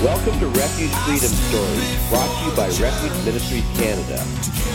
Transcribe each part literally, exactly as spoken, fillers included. Welcome to Refuge Freedom Stories, brought to you by Refuge Ministries Canada.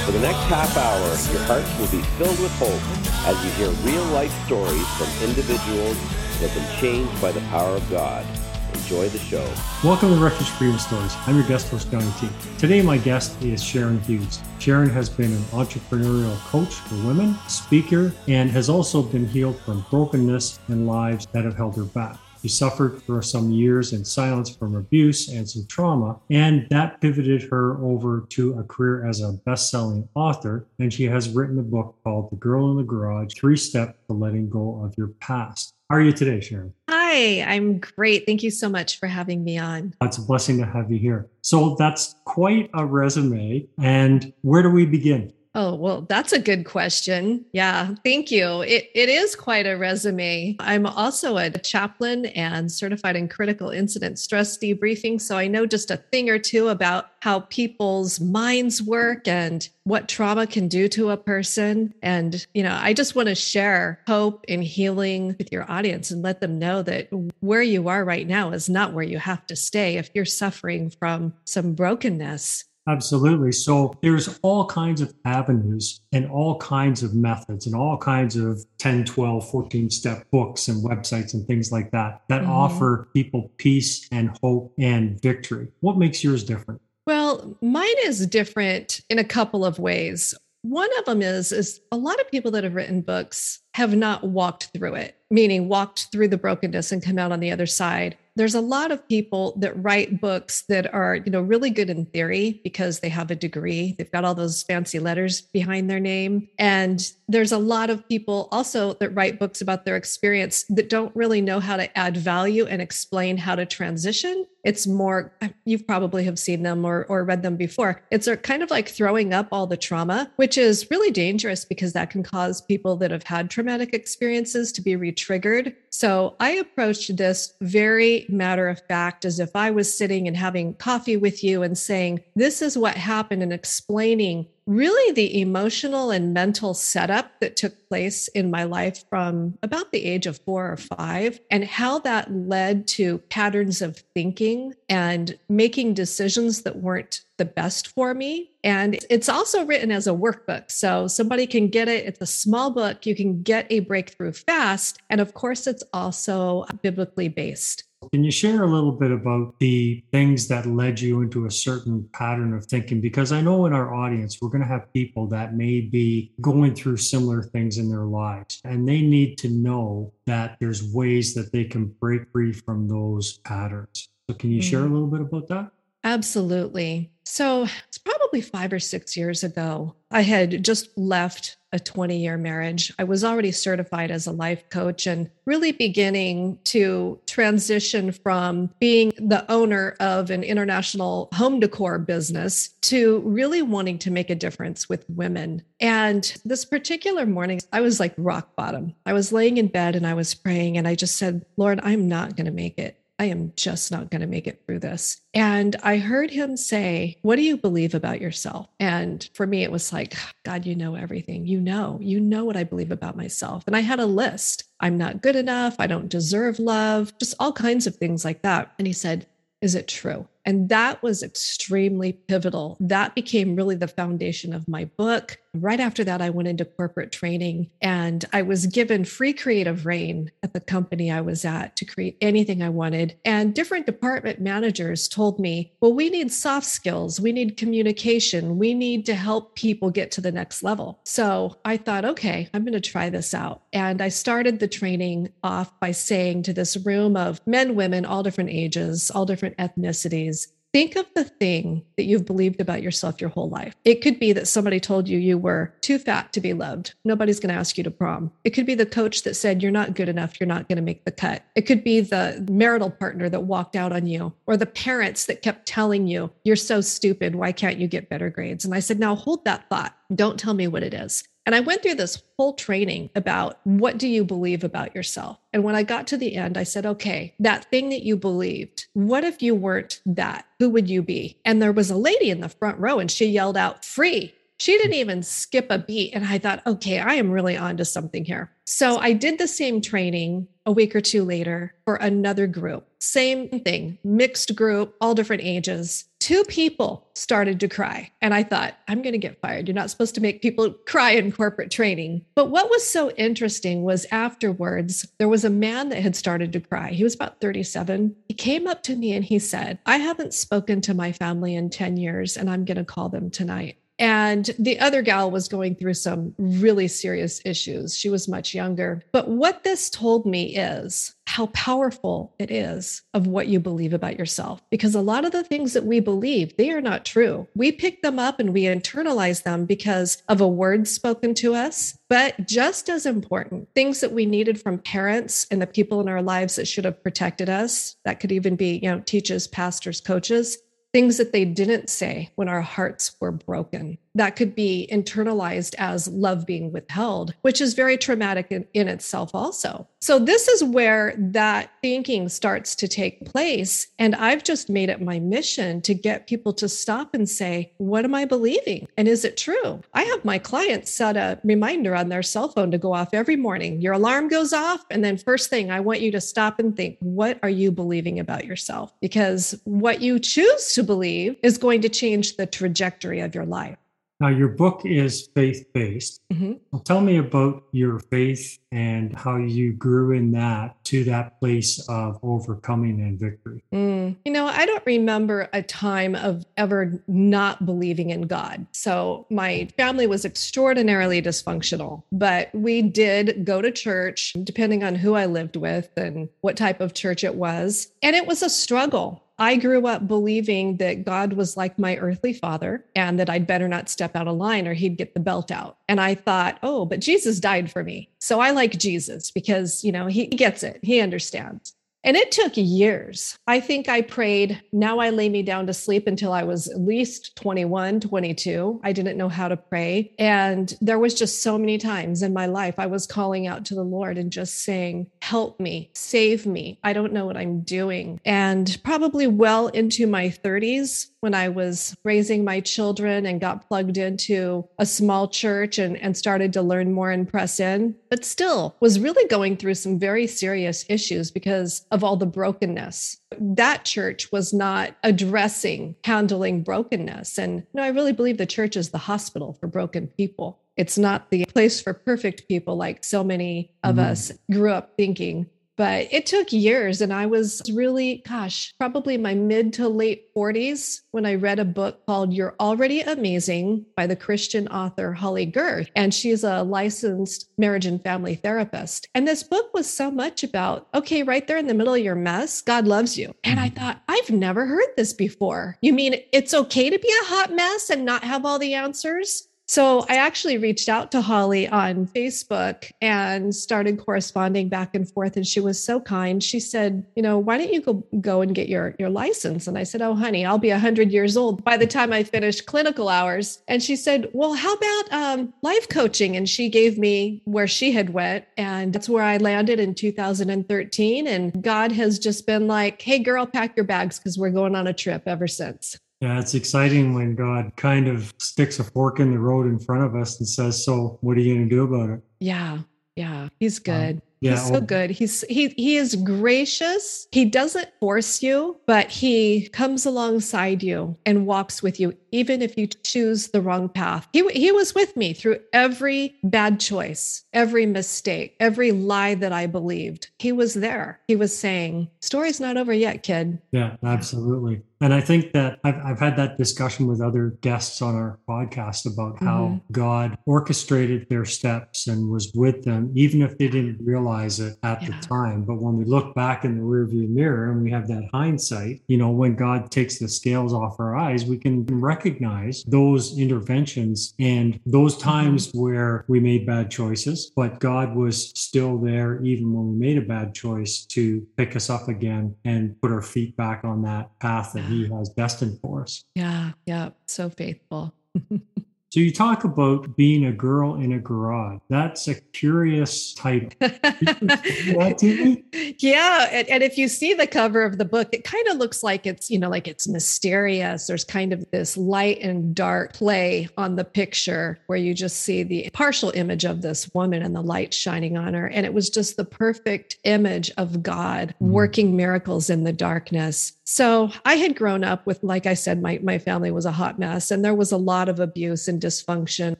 For the next half hour, your hearts will be filled with hope as you hear real-life stories from individuals that have been changed by the power of God. Enjoy the show. Welcome to Refuge Freedom Stories. I'm your guest host, Johnny T. Today, my guest is Sharon Hughes. Sharon has been an entrepreneurial coach for women, speaker, and has also been healed from brokenness and lives that have held her back. She suffered for some years in silence from abuse and some trauma, and that pivoted her over to a career as a best-selling author, and she has written a book called The Girl in the Garage, Three Steps to Letting Go of Your Past. How are you today, Sharon? Hi, I'm great. Thank you so much for having me on. It's a blessing to have you here. So that's quite a resume, and where do we begin? Oh, well, that's a good question. Yeah, thank you. It It is quite a resume. I'm also a chaplain and certified in critical incident stress debriefing. So I know just a thing or two about how people's minds work and what trauma can do to a person. And, you know, I just want to share hope and healing with your audience and let them know that where you are right now is not where you have to stay if you're suffering from some brokenness. Absolutely. So there's all kinds of avenues and all kinds of methods and all kinds of ten, twelve, fourteen step books and websites and things like that that mm-hmm. offer people peace and hope and victory. What makes yours different? Well, mine is different in a couple of ways. One of them is, is a lot of people that have written books have not walked through it, meaning walked through the brokenness and come out on the other side. There's a lot of people that write books that are, you know, really good in theory because they have a degree. They've got all those fancy letters behind their name. And there's a lot of people also that write books about their experience that don't really know how to add value and explain how to transition. It's more, you've probably have seen them or, or read them before. It's a kind of like throwing up all the trauma, which is really dangerous because that can cause people that have had traumatic experiences to be re-triggered. So I approached this very matter of fact, as if I was sitting and having coffee with you and saying, this is what happened, and explaining really the emotional and mental setup that took place in my life from about the age of four or five, and how that led to patterns of thinking and making decisions that weren't the best for me. And it's also written as a workbook. So somebody can get it. It's a small book. You can get a breakthrough fast. And of course, it's also biblically based. Can you share a little bit about the things that led you into a certain pattern of thinking? Because I know in our audience, we're going to have people that may be going through similar things in their lives, and they need to know that there's ways that they can break free from those patterns. So can you mm-hmm. share a little bit about that? Absolutely. So it's probably five or six years ago, I had just left a twenty-year marriage. I was already certified as a life coach and really beginning to transition from being the owner of an international home decor business to really wanting to make a difference with women. And this particular morning, I was like rock bottom. I was laying in bed and I was praying, and I just said, Lord, I'm not going to make it. I am just not going to make it through this. And I heard him say, what do you believe about yourself? And for me, it was like, God, you know everything. You know, you know what I believe about myself. And I had a list. I'm not good enough. I don't deserve love, just all kinds of things like that. And he said, is it true? And that was extremely pivotal. That became really the foundation of my book. Right after that, I went into corporate training and I was given free creative rein at the company I was at to create anything I wanted. And different department managers told me, well, we need soft skills. We need communication. We need to help people get to the next level. So I thought, okay, I'm going to try this out. And I started the training off by saying to this room of men, women, all different ages, all different ethnicities, think of the thing that you've believed about yourself your whole life. It could be that somebody told you you were too fat to be loved. Nobody's going to ask you to prom. It could be the coach that said you're not good enough. You're not going to make the cut. It could be the marital partner that walked out on you or the parents that kept telling you you're so stupid. Why can't you get better grades? And I said, now hold that thought. Don't tell me what it is. And I went through this whole training about what do you believe about yourself? And when I got to the end, I said, okay, that thing that you believed, what if you weren't that? Who would you be? And there was a lady in the front row and she yelled out, free. She didn't even skip a beat. And I thought, okay, I am really onto something here. So I did the same training a week or two later for another group. Same thing, mixed group, all different ages. Two people started to cry. And I thought, I'm going to get fired. You're not supposed to make people cry in corporate training. But what was so interesting was afterwards, there was a man that had started to cry. He was about thirty-seven. He came up to me and he said, I haven't spoken to my family in ten years and I'm going to call them tonight. And the other gal was going through some really serious issues. She was much younger. But what this told me is how powerful it is of what you believe about yourself. Because a lot of the things that we believe, they are not true. We pick them up and we internalize them because of a word spoken to us. But just as important, things that we needed from parents and the people in our lives that should have protected us, that could even be, you know, teachers, pastors, coaches, things that they didn't say when our hearts were broken. That could be internalized as love being withheld, which is very traumatic in, in itself also. So this is where that thinking starts to take place. And I've just made it my mission to get people to stop and say, what am I believing? And is it true? I have my clients set a reminder on their cell phone to go off every morning. Your alarm goes off. And then first thing, I want you to stop and think, what are you believing about yourself? Because what you choose to believe is going to change the trajectory of your life. Now, your book is faith-based. Mm-hmm. Well, tell me about your faith and how you grew in that to that place of overcoming and victory. Mm. You know, I don't remember a time of ever not believing in God. So my family was extraordinarily dysfunctional, but we did go to church, depending on who I lived with and what type of church it was. And it was a struggle. I grew up believing that God was like my earthly father and that I'd better not step out of line or he'd get the belt out. And I thought, oh, but Jesus died for me. So I like Jesus because, you know, he gets it. He understands. And it took years. I think I prayed, now I lay me down to sleep until I was at least twenty-one, twenty-two. I didn't know how to pray. And there was just so many times in my life I was calling out to the Lord and just saying, help me, save me. I don't know what I'm doing. And probably well into my thirties, when I was raising my children and got plugged into a small church and, and started to learn more and press in, but still was really going through some very serious issues because of all the brokenness. That church was not addressing handling brokenness. And you know, I really believe the church is the hospital for broken people. It's not the place for perfect people like so many of mm-hmm. us grew up thinking. But it took years. And I was really, gosh, probably my mid to late forties when I read a book called You're Already Amazing by the Christian author Holly Gerth. And she's a licensed marriage and family therapist. And this book was so much about, okay, right there in the middle of your mess, God loves you. And I thought, I've never heard this before. You mean it's okay to be a hot mess and not have all the answers? So I actually reached out to Holly on Facebook and started corresponding back and forth. And she was so kind. She said, you know, why don't you go, go and get your, your license? And I said, oh, honey, I'll be one hundred years old by the time I finish clinical hours. And she said, well, how about um, life coaching? And she gave me where she had went. And that's where I landed in two thousand thirteen. And God has just been like, hey, girl, pack your bags because we're going on a trip ever since. Yeah, it's exciting when God kind of sticks a fork in the road in front of us and says, so what are you going to do about it? Yeah, yeah, he's good. Um, Yeah, he's so good. He's he he is gracious. He doesn't force you, but he comes alongside you and walks with you, even if you choose the wrong path. He he was with me through every bad choice, every mistake, every lie that I believed. He was there. He was saying, "Story's not over yet, kid." Yeah, absolutely. And I think that I've, I've had that discussion with other guests on our podcast about mm-hmm. how God orchestrated their steps and was with them, even if they didn't realize it at yeah. the time. But when we look back in the rearview mirror and we have that hindsight, you know, when God takes the scales off our eyes, we can recognize those interventions and those times mm-hmm. where we made bad choices, but God was still there even when we made a bad choice to pick us up again and put our feet back on that path that He has destined for us. Yeah, yeah, so faithful. So you talk about being a girl in a garage. That's a curious title. That T V? Yeah, and, and if you see the cover of the book, it kind of looks like it's, you know, like it's mysterious. There's kind of this light and dark play on the picture where you just see the partial image of this woman and the light shining on her. And it was just the perfect image of God mm-hmm. working miracles in the darkness. So I had grown up with, like I said, my, my family was a hot mess, and there was a lot of abuse and dysfunction.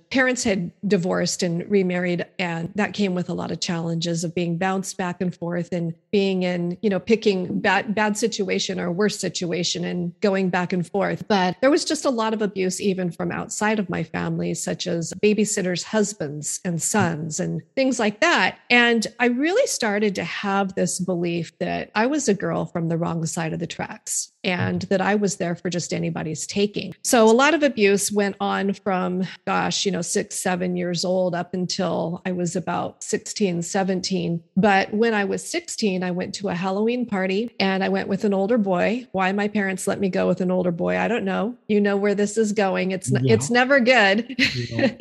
Parents had divorced and remarried, and that came with a lot of challenges of being bounced back and forth and being in, you know, picking bad, bad situation or worse situation and going back and forth. But there was just a lot of abuse, even from outside of my family, such as babysitters' husbands and sons and things like that. And I really started to have this belief that I was a girl from the wrong side of the track. And that I was there for just anybody's taking. So a lot of abuse went on from, gosh, you know, six, seven years old up until I was about sixteen, seventeen. But when I was sixteen, I went to a Halloween party and I went with an older boy. Why my parents let me go with an older boy, I don't know. You know where this is going. It's, yeah. it's never good. Yeah.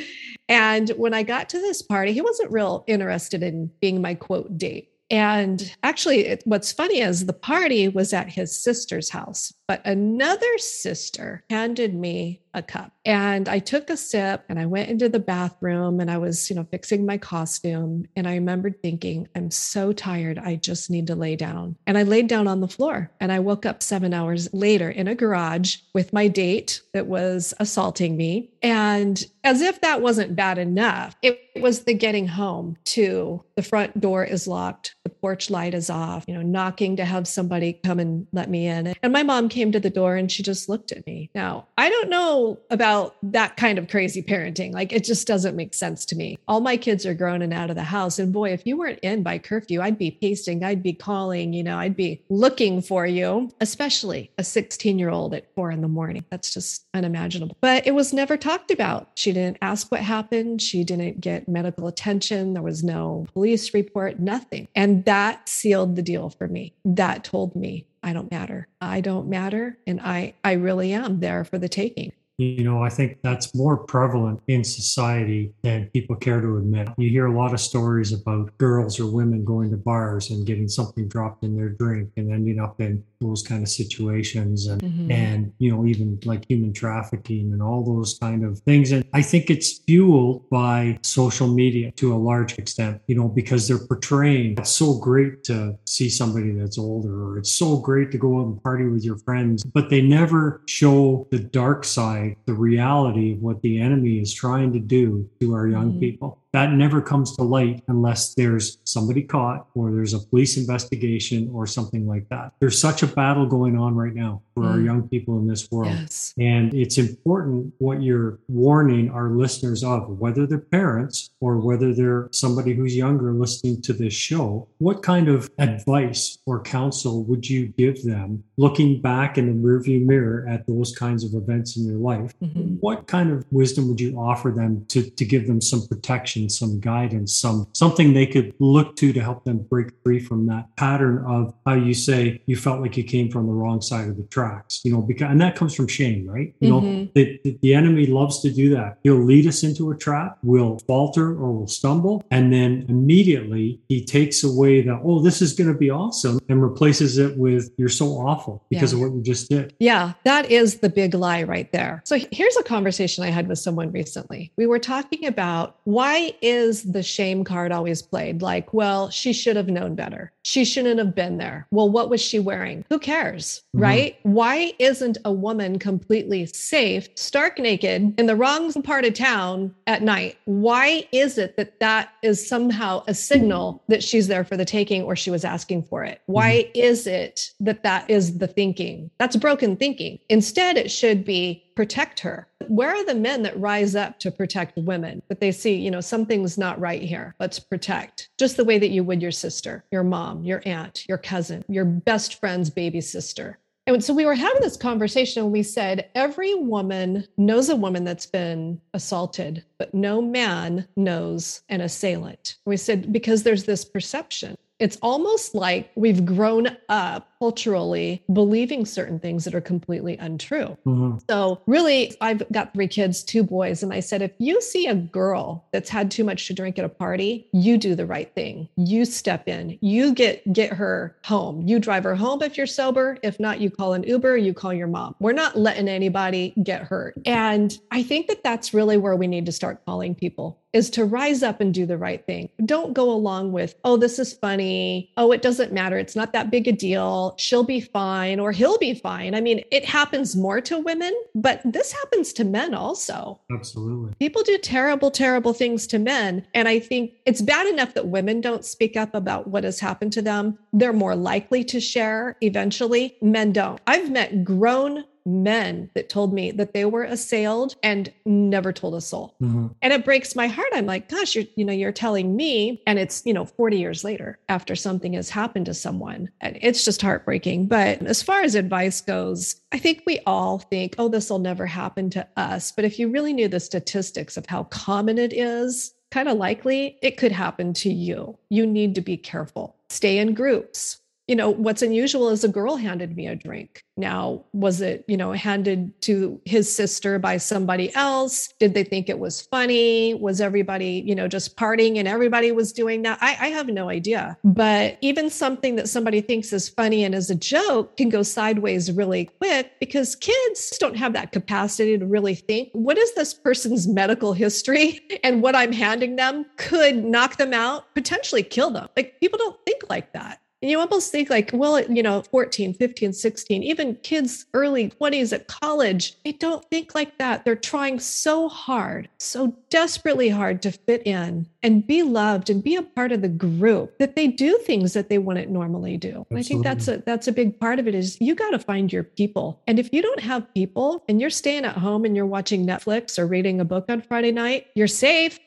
And when I got to this party, he wasn't real interested in being my quote date. And actually, it, what's funny is the party was at his sister's house, but another sister handed me a cup. And I took a sip and I went into the bathroom and I was, you know, fixing my costume. And I remembered thinking, I'm so tired. I just need to lay down. And I laid down on the floor and I woke up seven hours later in a garage with my date that was assaulting me. And as if that wasn't bad enough, it was the getting home to the front door is locked. The porch light is off, you know, knocking to have somebody come and let me in. And my mom came to the door and she just looked at me. Now, I don't know about that kind of crazy parenting. Like, it just doesn't make sense to me. All my kids are grown and out of the house. And boy, if you weren't in by curfew, I'd be pacing, I'd be calling, you know, I'd be looking for you, especially a sixteen year old at four in the morning. That's just unimaginable. But it was never talked about. She didn't ask what happened. She didn't get medical attention. There was no police report, nothing. And And that sealed the deal for me. That told me I don't matter. I don't matter. And I, I really am there for the taking. You know, I think that's more prevalent in society than people care to admit. You hear a lot of stories about girls or women going to bars and getting something dropped in their drink and ending up in those kind of situations and, mm-hmm. and, you know, even like human trafficking and all those kind of things. And I think it's fueled by social media to a large extent, you know, because they're portraying it's so great to see somebody that's older, or it's so great to go out and party with your friends, but they never show the dark side, the reality of what the enemy is trying to do to our young mm-hmm. people. That never comes to light unless there's somebody caught or there's a police investigation or something like that. There's such a battle going on right now for mm. our young people in this world. Yes. And it's important what you're warning our listeners of, whether they're parents or whether they're somebody who's younger listening to this show. What kind of advice or counsel would you give them looking back in the rearview mirror at those kinds of events in your life? Mm-hmm. What kind of wisdom would you offer them to, to give them some protection, some guidance, some something they could look to to help them break free from that pattern of how you say you felt like you came from the wrong side of the tracks, you know, because, and that comes from shame, right? You mm-hmm. know, the, the, the enemy loves to do that. He'll lead us into a trap, we'll falter or we'll stumble. And then immediately he takes away the, oh, this is going to be awesome, and replaces it with, you're so awful because yeah. of what you just did. Yeah, that is the big lie right there. So here's a conversation I had with someone recently. We were talking about why why is the shame card always played? Like, well, she should have known better. She shouldn't have been there. Well, what was she wearing? Who cares, mm-hmm. right? Why isn't a woman completely safe, stark naked, in the wrong part of town at night? Why is it that that is somehow a signal that she's there for the taking or she was asking for it? Why mm-hmm. is it that that is the thinking? That's broken thinking. Instead, it should be protect her. Where are the men that rise up to protect women? But they see, you know, something's not right here. Let's protect. Just the way that you would your sister, your mom, your aunt, your cousin, your best friend's baby sister. And so we were having this conversation and we said, every woman knows a woman that's been assaulted, but no man knows an assailant. We said, because there's this perception. It's almost like we've grown up culturally believing certain things that are completely untrue. Mm-hmm. So really, I've got three kids, two boys. And I said, if you see a girl that's had too much to drink at a party, you do the right thing. You step in, you get, get her home. You drive her home if you're sober. If not, you call an Uber, you call your mom. We're not letting anybody get hurt. And I think that that's really where we need to start calling people, is to rise up and do the right thing. Don't go along with, oh, this is funny. Oh, it doesn't matter. It's not that big a deal. She'll be fine or he'll be fine. I mean, it happens more to women, but this happens to men also. Absolutely. People do terrible, terrible things to men. And I think it's bad enough that women don't speak up about what has happened to them. They're more likely to share eventually. Men don't. I've met grown men that told me that they were assailed and never told a soul. Mm-hmm. And it breaks my heart. I'm like, gosh, you're, you know, you're telling me, and it's, you know, forty years later after something has happened to someone, and it's just heartbreaking. But as far as advice goes, I think we all think, oh, this will never happen to us. But if you really knew the statistics of how common it is, kind of likely it could happen to you. You need to be careful. Stay in groups. You know, what's unusual is a girl handed me a drink. Now, was it, you know, handed to his sister by somebody else? Did they think it was funny? Was everybody, you know, just partying and everybody was doing that? I, I have no idea. But even something that somebody thinks is funny and is a joke can go sideways really quick, because kids don't have that capacity to really think, what is this person's medical history? And what I'm handing them could knock them out, potentially kill them. Like, people don't think like that. And you almost think like, well, you know, fourteen, fifteen, sixteen, even kids early twenties at college, they don't think like that. They're trying so hard, so desperately hard to fit in and be loved and be a part of the group, that they do things that they wouldn't normally do. And I think that's a that's a big part of it, is you got to find your people. And if you don't have people and you're staying at home and you're watching Netflix or reading a book on Friday night, you're safe.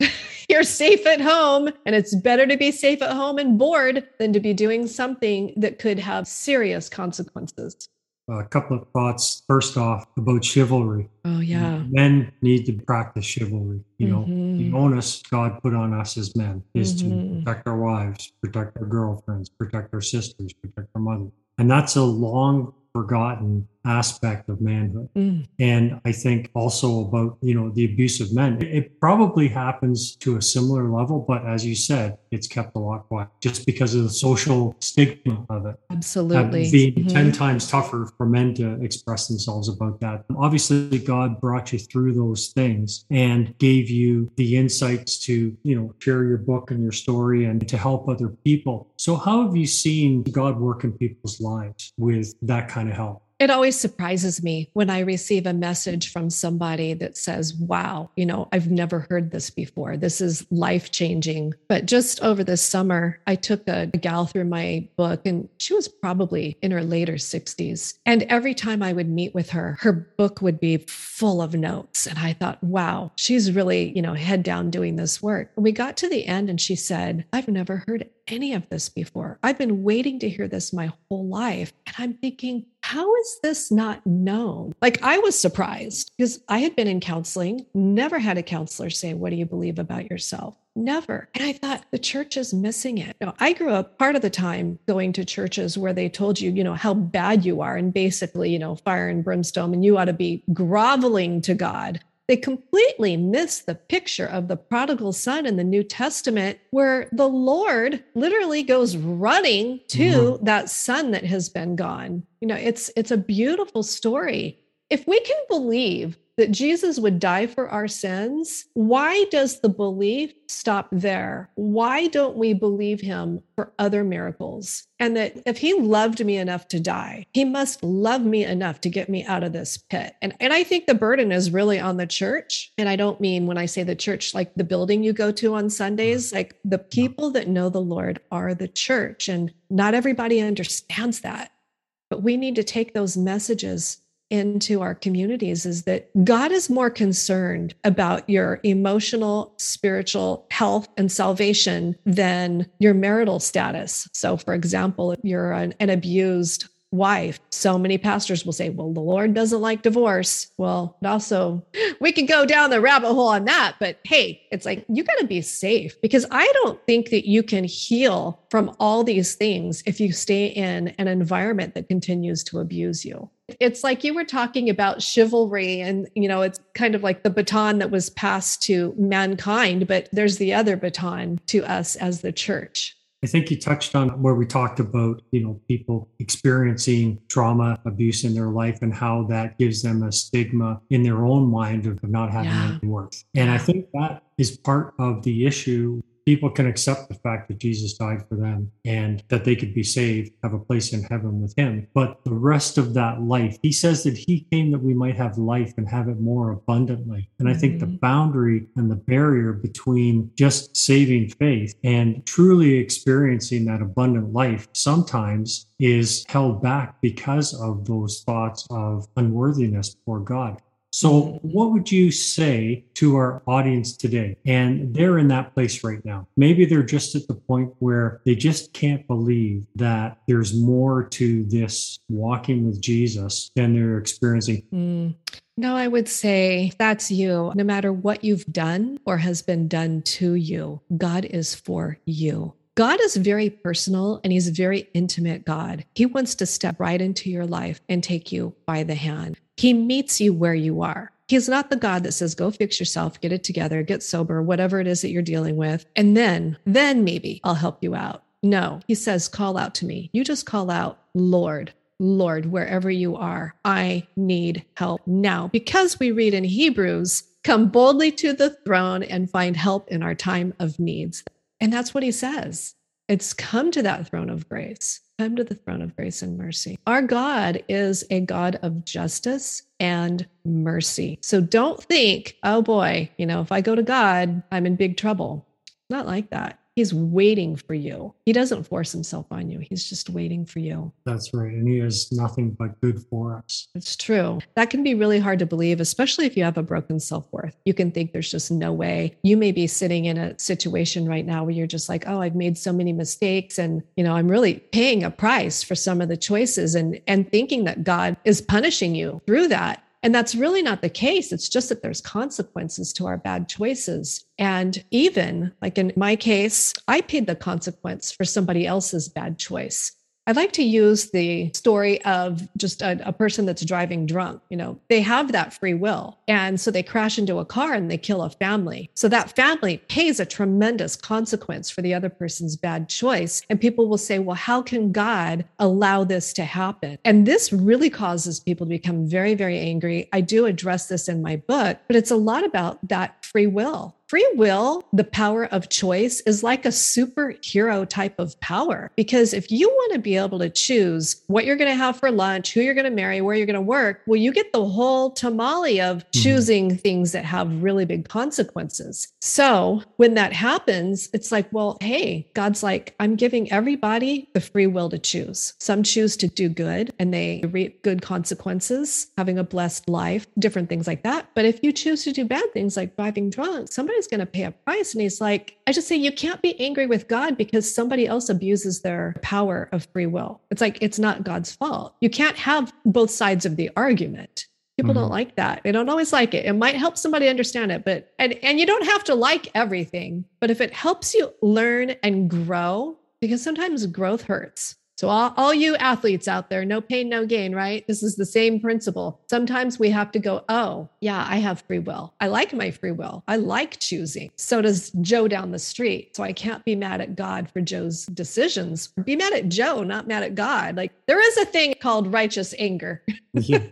You're safe at home. And it's better to be safe at home and bored than to be doing something something that could have serious consequences. A couple of thoughts. First off, about chivalry. Oh, yeah. Men need to practice chivalry. You know, mm-hmm. the onus God put on us as men is mm-hmm. to protect our wives, protect our girlfriends, protect our sisters, protect our mother. And that's a long forgotten aspect of manhood. Mm. And I think also about, you know, the abuse of men. It probably happens to a similar level, but as you said, it's kept a lot quiet just because of the social stigma of it. Absolutely. Being mm-hmm. ten times tougher for men to express themselves about that. Obviously, God brought you through those things and gave you the insights to, you know, share your book and your story and to help other people. So how have you seen God work in people's lives with that kind of help? It always surprises me when I receive a message from somebody that says, wow, you know, I've never heard this before. This is life-changing. But just over the summer, I took a, a gal through my book, and she was probably in her later sixties. And every time I would meet with her, her book would be full of notes. And I thought, wow, she's really, you know, head down doing this work. And we got to the end and she said, I've never heard any of this before. I've been waiting to hear this my whole life. And I'm thinking, how is this not known? Like, I was surprised because I had been in counseling, never had a counselor say, what do you believe about yourself? Never. And I thought, the church is missing it. You know, I grew up part of the time going to churches where they told you, you know, how bad you are and basically, you know, fire and brimstone, and you ought to be groveling to God. They completely miss the picture of the prodigal son in the New Testament, where the Lord literally goes running to mm-hmm. that son that has been gone. You know, it's it's a beautiful story. If we can believe that Jesus would die for our sins, why does the belief stop there? Why don't we believe him for other miracles? And that if he loved me enough to die, he must love me enough to get me out of this pit. And, and I think the burden is really on the church. And I don't mean when I say the church, like the building you go to on Sundays, like the people that know the Lord are the church. And not everybody understands that. But we need to take those messages into our communities, is that God is more concerned about your emotional, spiritual health and salvation than your marital status. So, for example, if you're an, an abused wife, so many pastors will say, well, the Lord doesn't like divorce. Well, also, we could go down the rabbit hole on that, but hey, it's like, you got to be safe, because I don't think that you can heal from all these things if you stay in an environment that continues to abuse you. It's like you were talking about chivalry, and, you know, it's kind of like the baton that was passed to mankind, but there's the other baton to us as the church. I think you touched on where we talked about, you know, people experiencing trauma, abuse in their life, and how that gives them a stigma in their own mind of not having yeah. any worth. And I think that is part of the issue. People can accept the fact that Jesus died for them and that they could be saved, have a place in heaven with him. But the rest of that life, he says that he came that we might have life and have it more abundantly. And I think mm-hmm. the boundary and the barrier between just saving faith and truly experiencing that abundant life sometimes is held back because of those thoughts of unworthiness before God. So what would you say to our audience today? And they're in that place right now. Maybe they're just at the point where they just can't believe that there's more to this walking with Jesus than they're experiencing. Mm. No, I would say that's you. No matter what you've done or has been done to you, God is for you. God is very personal, and he's a very intimate God. He wants to step right into your life and take you by the hand. He meets you where you are. He's not the God that says, go fix yourself, get it together, get sober, whatever it is that you're dealing with. And then, then maybe I'll help you out. No, he says, call out to me. You just call out, Lord, Lord, wherever you are, I need help now. Because we read in Hebrews, come boldly to the throne and find help in our time of needs. And that's what he says. It's come to that throne of grace. Come to the throne of grace and mercy. Our God is a God of justice and mercy. So don't think, oh boy, you know, if I go to God, I'm in big trouble. Not like that. He's waiting for you. He doesn't force himself on you. He's just waiting for you. That's right. And he is nothing but good for us. It's true. That can be really hard to believe, especially if you have a broken self-worth. You can think there's just no way. You may be sitting in a situation right now where you're just like, oh, I've made so many mistakes. And, you know, I'm really paying a price for some of the choices, and, and thinking that God is punishing you through that. And that's really not the case. It's just that there's consequences to our bad choices. And even like in my case, I paid the consequence for somebody else's bad choice. I like to use the story of just a, a person that's driving drunk. You know, they have that free will. And so they crash into a car and they kill a family. So that family pays a tremendous consequence for the other person's bad choice. And people will say, well, how can God allow this to happen? And this really causes people to become very, very angry. I do address this in my book, but it's a lot about that free will. Free will, the power of choice, is like a superhero type of power, because if you want to be able to choose what you're going to have for lunch, who you're going to marry, where you're going to work, well, you get the whole tamale of choosing things that have really big consequences. So when that happens, it's like, well, hey, God's like, I'm giving everybody the free will to choose. Some choose to do good and they reap good consequences, having a blessed life, different things like that. But if you choose to do bad things like driving drunk, somebody is going to pay a price. And he's like, I just say, you can't be angry with God because somebody else abuses their power of free will. It's like, it's not God's fault. You can't have both sides of the argument. People mm-hmm. don't like that. They don't always like it. It might help somebody understand it, but, and, and you don't have to like everything, but if it helps you learn and grow, because sometimes growth hurts. So all, all you athletes out there, no pain, no gain, right? This is the same principle. Sometimes we have to go, oh, yeah, I have free will. I like my free will. I like choosing. So does Joe down the street. So I can't be mad at God for Joe's decisions. Be mad at Joe, not mad at God. Like there is a thing called righteous anger. Yeah,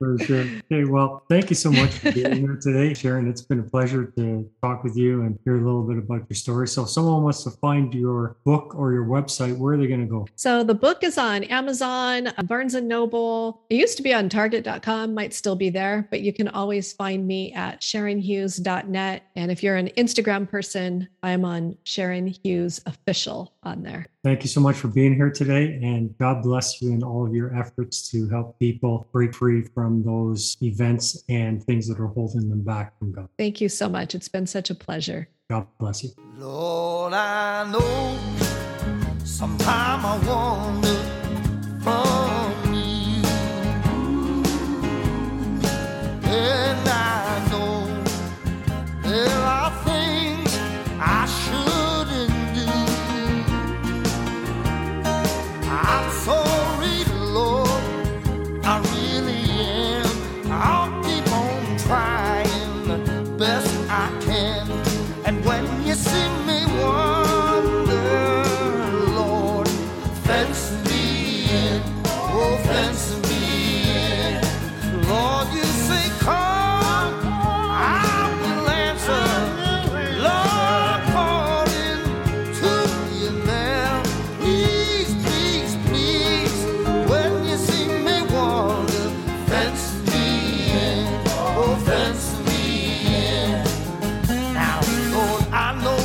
for sure. Okay, well, thank you so much for being here today, Sharon. It's been a pleasure to talk with you and hear a little bit about your story. So if someone wants to find your book or your website, where are they going to go? So the book is on Amazon, Barnes and Noble. It used to be on target dot com, might still be there, but you can always find me at sharon hughes dot net. And if you're an Instagram person, I'm on Sharon Hughes Official on there. Thank you so much for being here today, and God bless you in all of your efforts to help people break free from those events and things that are holding them back from God. Thank you so much. It's been such a pleasure. God bless you. Lord, I know sometime I wander from you, and I know there are things I shouldn't do. I'm sorry, Lord, I really am. I'll keep on trying the best I can, and when you see me wander, fence me in, oh, fence me in. Lord, you say, come, I will answer. Lord, according to you now. Please, please, please, when you see me wander, fence me in, oh, fence me in. Now, Lord, I know,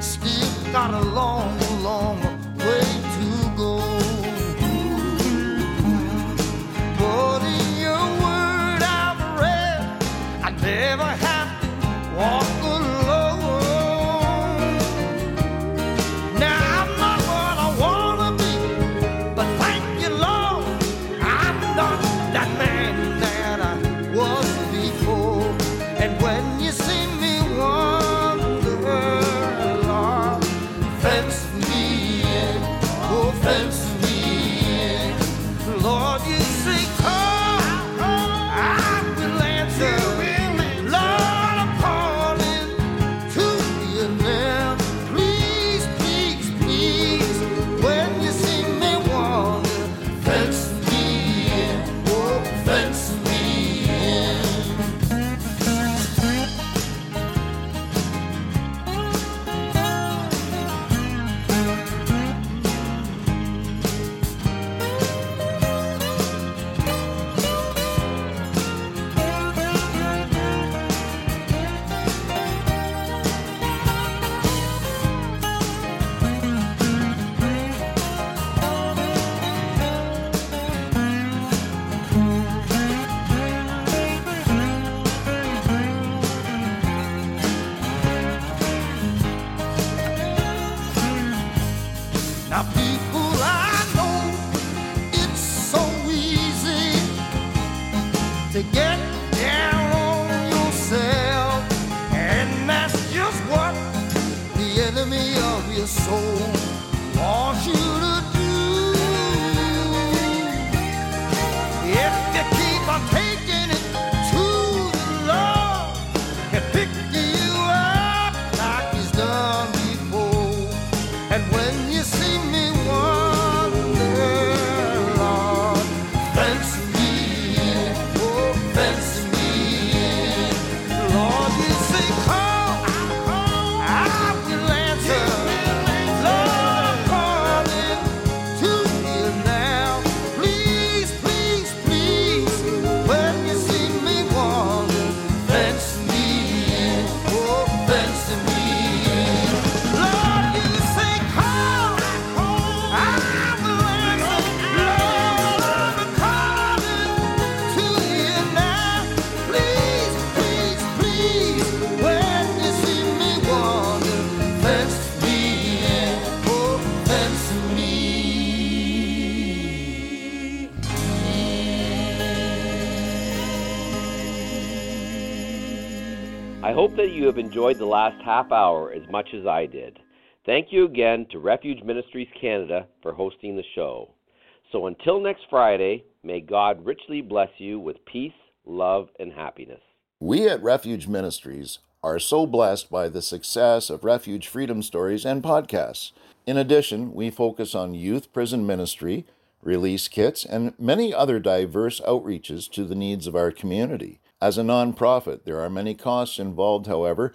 still got a long, long way. Never have to walk alone. Now I'm not what I wanna be, but thank you, Lord, I'm not that man that I was before. And when you see me wander, Lord, fence me in, oh, fence me in. Lord, you say, come. I hope that you have enjoyed the last half hour as much as I did. Thank you again to Refuge Ministries Canada for hosting the show. So until next Friday, may God richly bless you with peace, love, and happiness. We at Refuge Ministries are so blessed by the success of Refuge Freedom Stories and podcasts. In addition, we focus on youth prison ministry, release kits, and many other diverse outreaches to the needs of our community. As a nonprofit, there are many costs involved, however,